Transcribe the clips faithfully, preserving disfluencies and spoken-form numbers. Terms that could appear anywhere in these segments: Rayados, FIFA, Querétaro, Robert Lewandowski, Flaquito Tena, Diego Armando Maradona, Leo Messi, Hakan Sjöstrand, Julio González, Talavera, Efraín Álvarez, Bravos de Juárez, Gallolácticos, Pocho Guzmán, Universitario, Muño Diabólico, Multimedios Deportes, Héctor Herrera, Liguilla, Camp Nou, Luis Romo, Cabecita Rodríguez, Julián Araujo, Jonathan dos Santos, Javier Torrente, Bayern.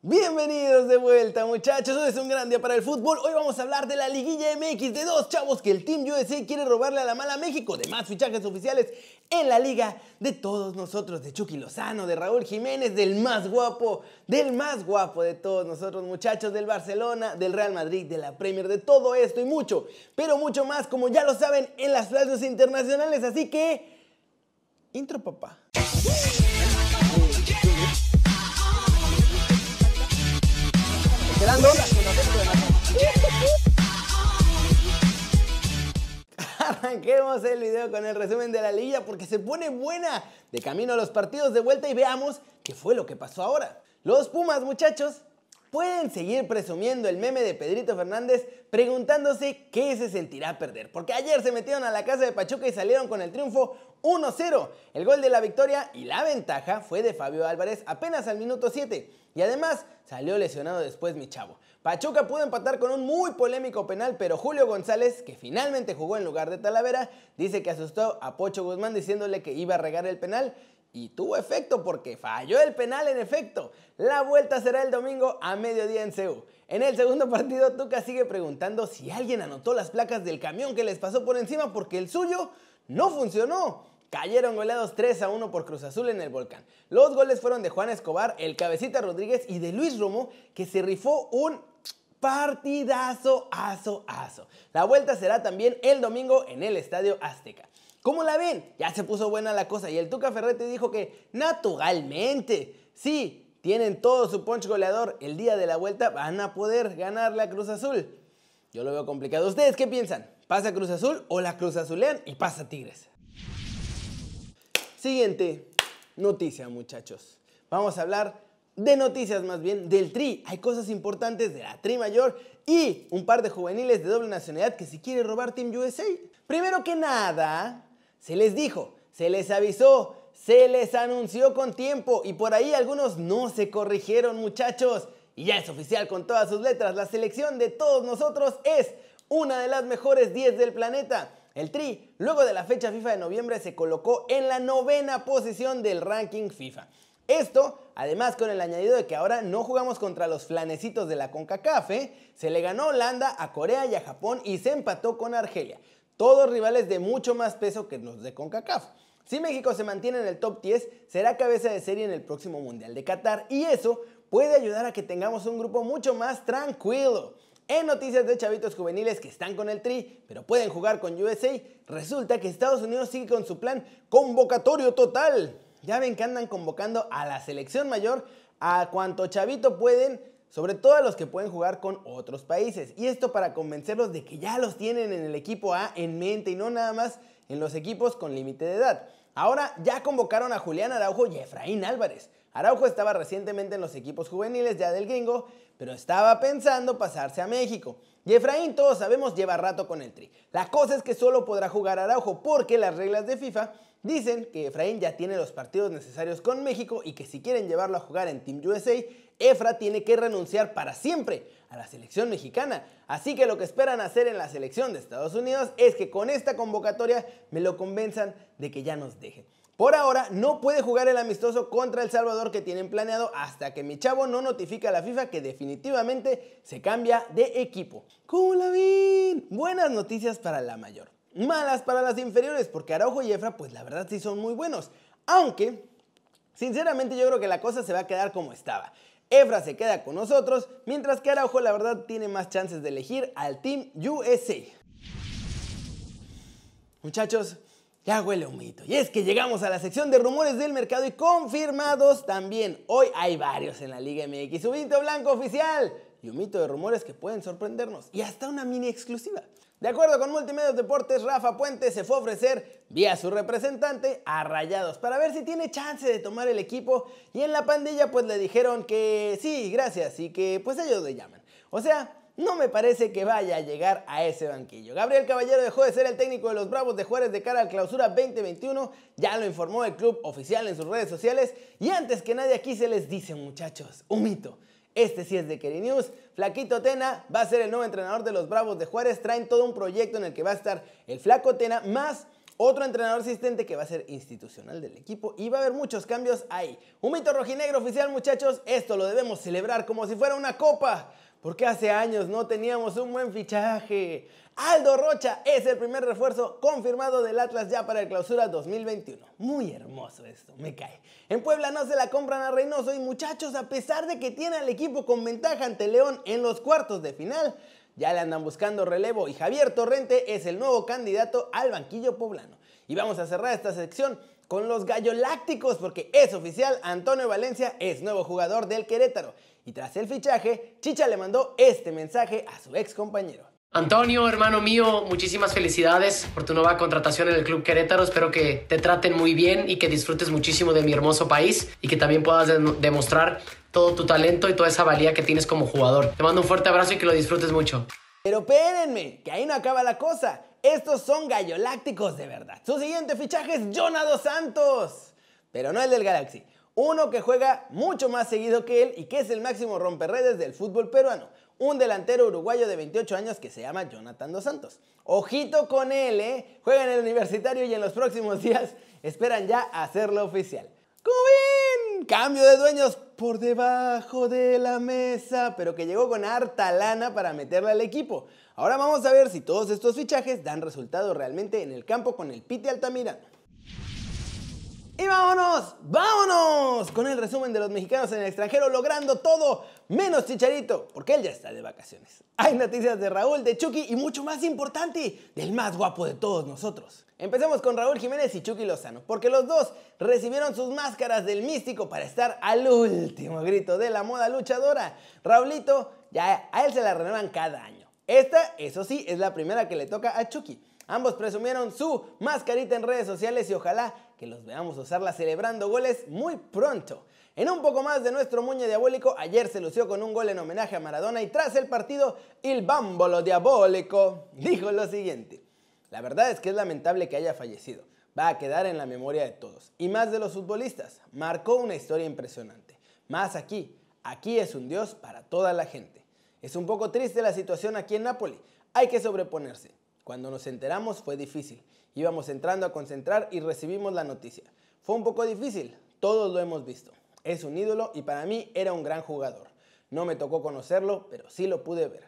Bienvenidos de vuelta, muchachos. Hoy es un gran día para el fútbol. Hoy vamos a hablar de la Liguilla M X, de dos chavos que el Team U S A quiere robarle a la mala a México, de más fichajes oficiales en la liga, de todos nosotros, de Chucky Lozano, de Raúl Jiménez, del más guapo, del más guapo de todos nosotros, muchachos, del Barcelona, del Real Madrid, de la Premier, de todo esto y mucho, pero mucho más, como ya lo saben, en las plazas internacionales. Así que... intro, papá. Arranquemos el video con el resumen de la liguilla porque se pone buena. De camino a los partidos de vuelta y veamos qué fue lo que pasó ahora. Los Pumas, muchachos, pueden seguir presumiendo el meme de Pedrito Fernández preguntándose qué se sentirá perder, porque ayer se metieron a la casa de Pachuca y salieron con el triunfo uno cero. El gol de la victoria y la ventaja fue de Fabio Álvarez apenas al minuto siete. Y además salió lesionado después mi chavo. Pachuca pudo empatar con un muy polémico penal, pero Julio González, que finalmente jugó en lugar de Talavera, dice que asustó a Pocho Guzmán diciéndole que iba a regar el penal. Y tuvo efecto porque falló el penal en efecto. La vuelta será el domingo a mediodía en C U. En el segundo partido, Tuca sigue preguntando si alguien anotó las placas del camión que les pasó por encima porque el suyo no funcionó. Cayeron goleados tres a uno por Cruz Azul en el Volcán. Los goles fueron de Juan Escobar, el Cabecita Rodríguez y de Luis Romo, que se rifó un partidazo, aso, aso. La vuelta será también el domingo en el Estadio Azteca. ¿Cómo la ven? Ya se puso buena la cosa y el Tuca Ferretti dijo que naturalmente, sí, tienen todo su punch goleador, el día de la vuelta van a poder ganar la Cruz Azul. Yo lo veo complicado. ¿Ustedes qué piensan? ¿Pasa Cruz Azul o la Cruz Azulean y pasa Tigres? Siguiente noticia, muchachos. Vamos a hablar de noticias más bien del Tri. Hay cosas importantes de la Tri Mayor y un par de juveniles de doble nacionalidad que si quiere robar Team U S A. Primero que nada, se les dijo, se les avisó, se les anunció con tiempo y por ahí algunos no se corrigieron, muchachos. Y ya es oficial con todas sus letras. La selección de todos nosotros es una de las mejores diez del planeta. El Tri, luego de la fecha FIFA de noviembre, se colocó en la novena posición del ranking FIFA. Esto, además con el añadido de que ahora no jugamos contra los flanecitos de la CONCACAF, ¿eh? Se le ganó a Holanda, a Corea y a Japón y se empató con Argelia. Todos rivales de mucho más peso que los de CONCACAF. Si México se mantiene en el top diez, será cabeza de serie en el próximo Mundial de Qatar y eso puede ayudar a que tengamos un grupo mucho más tranquilo. En noticias de chavitos juveniles que están con el Tri, pero pueden jugar con U S A, resulta que Estados Unidos sigue con su plan convocatorio total. Ya ven que andan convocando a la selección mayor, a cuanto chavito pueden, sobre todo a los que pueden jugar con otros países. Y esto para convencerlos de que ya los tienen en el equipo A en mente y no nada más en los equipos con límite de edad. Ahora ya convocaron a Julián Araujo y Efraín Álvarez. Araujo estaba recientemente en los equipos juveniles ya del gringo, pero estaba pensando pasarse a México. Y Efraín, todos sabemos, lleva rato con el Tri. La cosa es que solo podrá jugar Araujo porque las reglas de FIFA dicen que Efraín ya tiene los partidos necesarios con México y que si quieren llevarlo a jugar en Team U S A, Efra tiene que renunciar para siempre a la selección mexicana. Así que lo que esperan hacer en la selección de Estados Unidos es que con esta convocatoria me lo convenzan de que ya nos dejen. Por ahora no puede jugar el amistoso contra El Salvador que tienen planeado hasta que mi chavo no notifica a la FIFA que definitivamente se cambia de equipo. ¿Cómo la ven? Buenas noticias para la mayor. Malas para las inferiores porque Araujo y Efra pues la verdad sí son muy buenos. Aunque sinceramente yo creo que la cosa se va a quedar como estaba. Efra se queda con nosotros mientras que Araujo la verdad tiene más chances de elegir al Team U S A. Muchachos, ya huele un mito. Y es que llegamos a la sección de rumores del mercado y confirmados también. Hoy hay varios en la Liga M X. Un mito blanco oficial y un mito de rumores que pueden sorprendernos. Y hasta una mini exclusiva. De acuerdo con Multimedios Deportes, Rafa Puente se fue a ofrecer vía su representante a Rayados para ver si tiene chance de tomar el equipo. Y en la pandilla pues le dijeron que sí, gracias, y que pues ellos le llaman. O sea... no me parece que vaya a llegar a ese banquillo. Gabriel Caballero dejó de ser el técnico de los Bravos de Juárez de cara al Clausura veinte veintiuno. Ya lo informó el club oficial en sus redes sociales. Y antes que nadie aquí se les dice, muchachos, un mito. Este sí es de Keri News. Flaquito Tena va a ser el nuevo entrenador de los Bravos de Juárez. Traen todo un proyecto en el que va a estar el Flaco Tena más otro entrenador asistente que va a ser institucional del equipo y va a haber muchos cambios ahí. Un mito rojinegro oficial, muchachos, esto lo debemos celebrar como si fuera una copa, porque hace años no teníamos un buen fichaje. Aldo Rocha es el primer refuerzo confirmado del Atlas ya para el Clausura dos mil veintiuno. Muy hermoso esto, me cae. En Puebla no se la compran a Reynoso y, muchachos, a pesar de que tiene al equipo con ventaja ante León en los cuartos de final, ya le andan buscando relevo y Javier Torrente es el nuevo candidato al banquillo poblano. Y vamos a cerrar esta sección con los Gallolácticos, porque es oficial, Antonio Valencia es nuevo jugador del Querétaro. Y tras el fichaje, Chicha le mandó este mensaje a su ex compañero. Antonio, hermano mío, muchísimas felicidades por tu nueva contratación en el Club Querétaro. Espero que te traten muy bien y que disfrutes muchísimo de mi hermoso país y que también puedas de- demostrar todo tu talento y toda esa valía que tienes como jugador. Te mando un fuerte abrazo y que lo disfrutes mucho. Pero espérenme, que ahí no acaba la cosa. Estos son Gallolácticos de verdad. Su siguiente fichaje es Jonathan dos Santos, pero no el del Galaxy. Uno que juega mucho más seguido que él y que es el máximo romperredes del fútbol peruano. Un delantero uruguayo de veintiocho años que se llama Jonathan dos Santos. Ojito con él, ¿eh? Juega en el Universitario y en los próximos días esperan ya hacerlo oficial. ¿Cómo ven? Cambio de dueños por debajo de la mesa, pero que llegó con harta lana para meterle al equipo. Ahora vamos a ver si todos estos fichajes dan resultado realmente en el campo con el Pite Altamirano. Y vámonos, vámonos con el resumen de los mexicanos en el extranjero logrando todo, menos Chicharito, porque él ya está de vacaciones. Hay noticias de Raúl, de Chucky y mucho más importante, del más guapo de todos nosotros. Empecemos con Raúl Jiménez y Chucky Lozano, porque los dos recibieron sus máscaras del místico para estar al último grito de la moda luchadora. Raulito, ya a él se la renuevan cada año. Esta, eso sí, es la primera que le toca a Chucky. Ambos presumieron su mascarita en redes sociales y ojalá que los veamos usarla celebrando goles muy pronto. En un poco más de nuestro Muño Diabólico, ayer se lució con un gol en homenaje a Maradona y tras el partido, el Bámbolo Diabólico dijo lo siguiente: la verdad es que es lamentable que haya fallecido, va a quedar en la memoria de todos y más de los futbolistas, marcó una historia impresionante, más aquí, aquí es un dios para toda la gente. Es un poco triste la situación aquí en Nápoles, hay que sobreponerse. Cuando nos enteramos fue difícil, íbamos entrando a concentrar y recibimos la noticia. Fue un poco difícil, todos lo hemos visto. Es un ídolo y para mí era un gran jugador. No me tocó conocerlo, pero sí lo pude ver.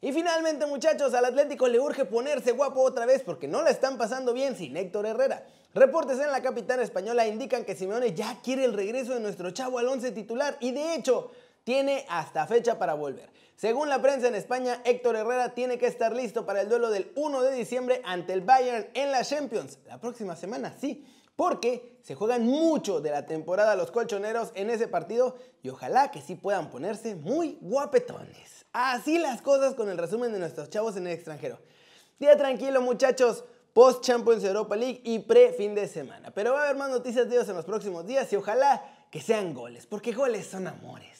Y finalmente, muchachos, al Atlético le urge ponerse guapo otra vez porque no la están pasando bien sin Héctor Herrera. Reportes en la capital española indican que Simeone ya quiere el regreso de nuestro chavo al once titular y de hecho tiene hasta fecha para volver. Según la prensa en España, Héctor Herrera tiene que estar listo para el duelo del uno de diciembre ante el Bayern en la Champions. La próxima semana, sí, porque se juegan mucho de la temporada los colchoneros en ese partido y ojalá que sí puedan ponerse muy guapetones. Así las cosas con el resumen de nuestros chavos en el extranjero. Día tranquilo, muchachos. Post Champions, Europa League y pre fin de semana. Pero va a haber más noticias de ellos en los próximos días y ojalá que sean goles, porque goles son amores.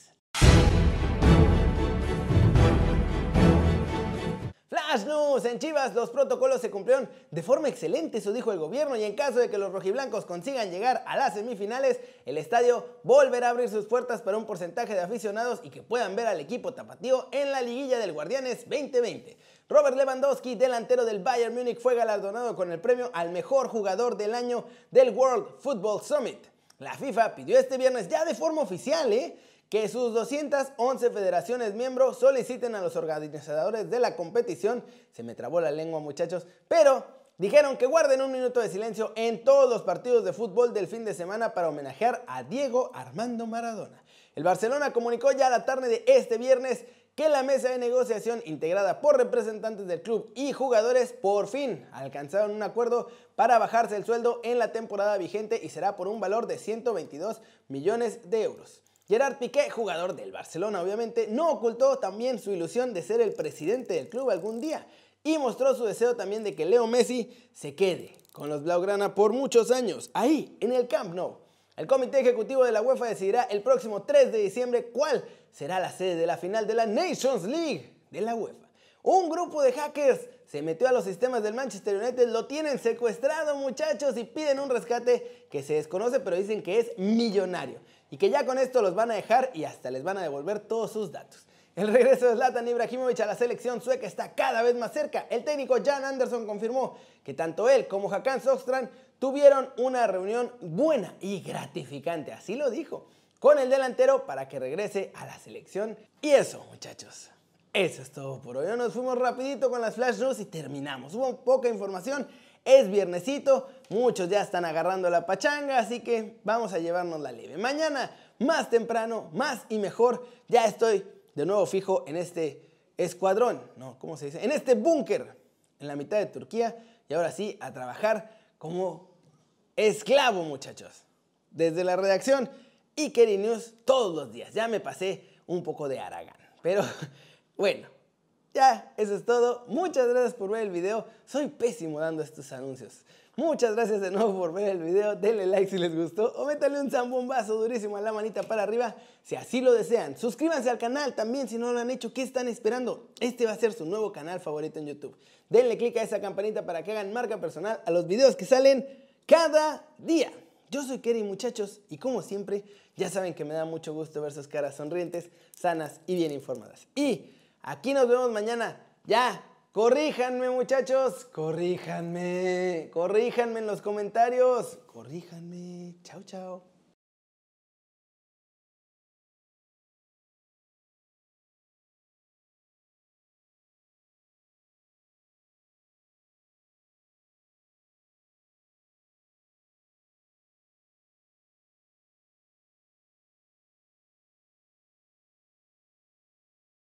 Flash News, en Chivas los protocolos se cumplieron de forma excelente, eso dijo el gobierno, y en caso de que los rojiblancos consigan llegar a las semifinales, el estadio volverá a abrir sus puertas para un porcentaje de aficionados y que puedan ver al equipo tapatío en la liguilla del Guardianes veinte veinte. Robert Lewandowski, delantero del Bayern Múnich, fue galardonado con el premio al mejor jugador del año del World Football Summit. La FIFA pidió este viernes ya de forma oficial, ¿eh? que sus doscientas once federaciones miembros soliciten a los organizadores de la competición, se me trabó la lengua, muchachos, pero dijeron que guarden un minuto de silencio en todos los partidos de fútbol del fin de semana para homenajear a Diego Armando Maradona. El Barcelona comunicó ya la tarde de este viernes que la mesa de negociación integrada por representantes del club y jugadores por fin alcanzaron un acuerdo para bajarse el sueldo en la temporada vigente y será por un valor de ciento veintidós millones de euros. Gerard Piqué, jugador del Barcelona obviamente, no ocultó también su ilusión de ser el presidente del club algún día y mostró su deseo también de que Leo Messi se quede con los blaugrana por muchos años, ahí en el Camp Nou. El comité ejecutivo de la UEFA decidirá el próximo tres de diciembre cuál será la sede de la final de la Nations League de la UEFA. Un grupo de hackers se metió a los sistemas del Manchester United, lo tienen secuestrado, muchachos, y piden un rescate que se desconoce, pero dicen que es millonario. Y que ya con esto los van a dejar y hasta les van a devolver todos sus datos. El regreso de Zlatan Ibrahimović a la selección sueca está cada vez más cerca. El técnico Jan Andersson confirmó que tanto él como Hakan Sjöstrand tuvieron una reunión buena y gratificante, así lo dijo, con el delantero para que regrese a la selección. Y eso, muchachos, eso es todo por hoy. Nos fuimos rapidito con las Flash News y terminamos. Hubo poca información, es viernesito, muchos ya están agarrando la pachanga, así que vamos a llevarnos la leve. Mañana, más temprano, más y mejor, ya estoy de nuevo fijo en este escuadrón, no, ¿cómo se dice? En este búnker, en la mitad de Turquía, y ahora sí, a trabajar como esclavo, muchachos. Desde la redacción y Keri News todos los días. Ya me pasé un poco de Aragán. Pero bueno, ya eso es todo. Muchas gracias por ver el video. Soy pésimo dando estos anuncios. Muchas gracias de nuevo por ver el video. Denle like si les gustó o métanle un zambombazo durísimo a la manita para arriba si así lo desean. Suscríbanse al canal también si no lo han hecho. ¿Qué están esperando? Este va a ser su nuevo canal favorito en YouTube. Denle click a esa campanita para que hagan marca personal a los videos que salen cada día. Yo soy Keri, muchachos, y como siempre, ya saben que me da mucho gusto ver sus caras sonrientes, sanas y bien informadas. Y aquí nos vemos mañana. Ya, corríjanme, muchachos, corríjanme, corríjanme en los comentarios, corríjanme. Chao, chao.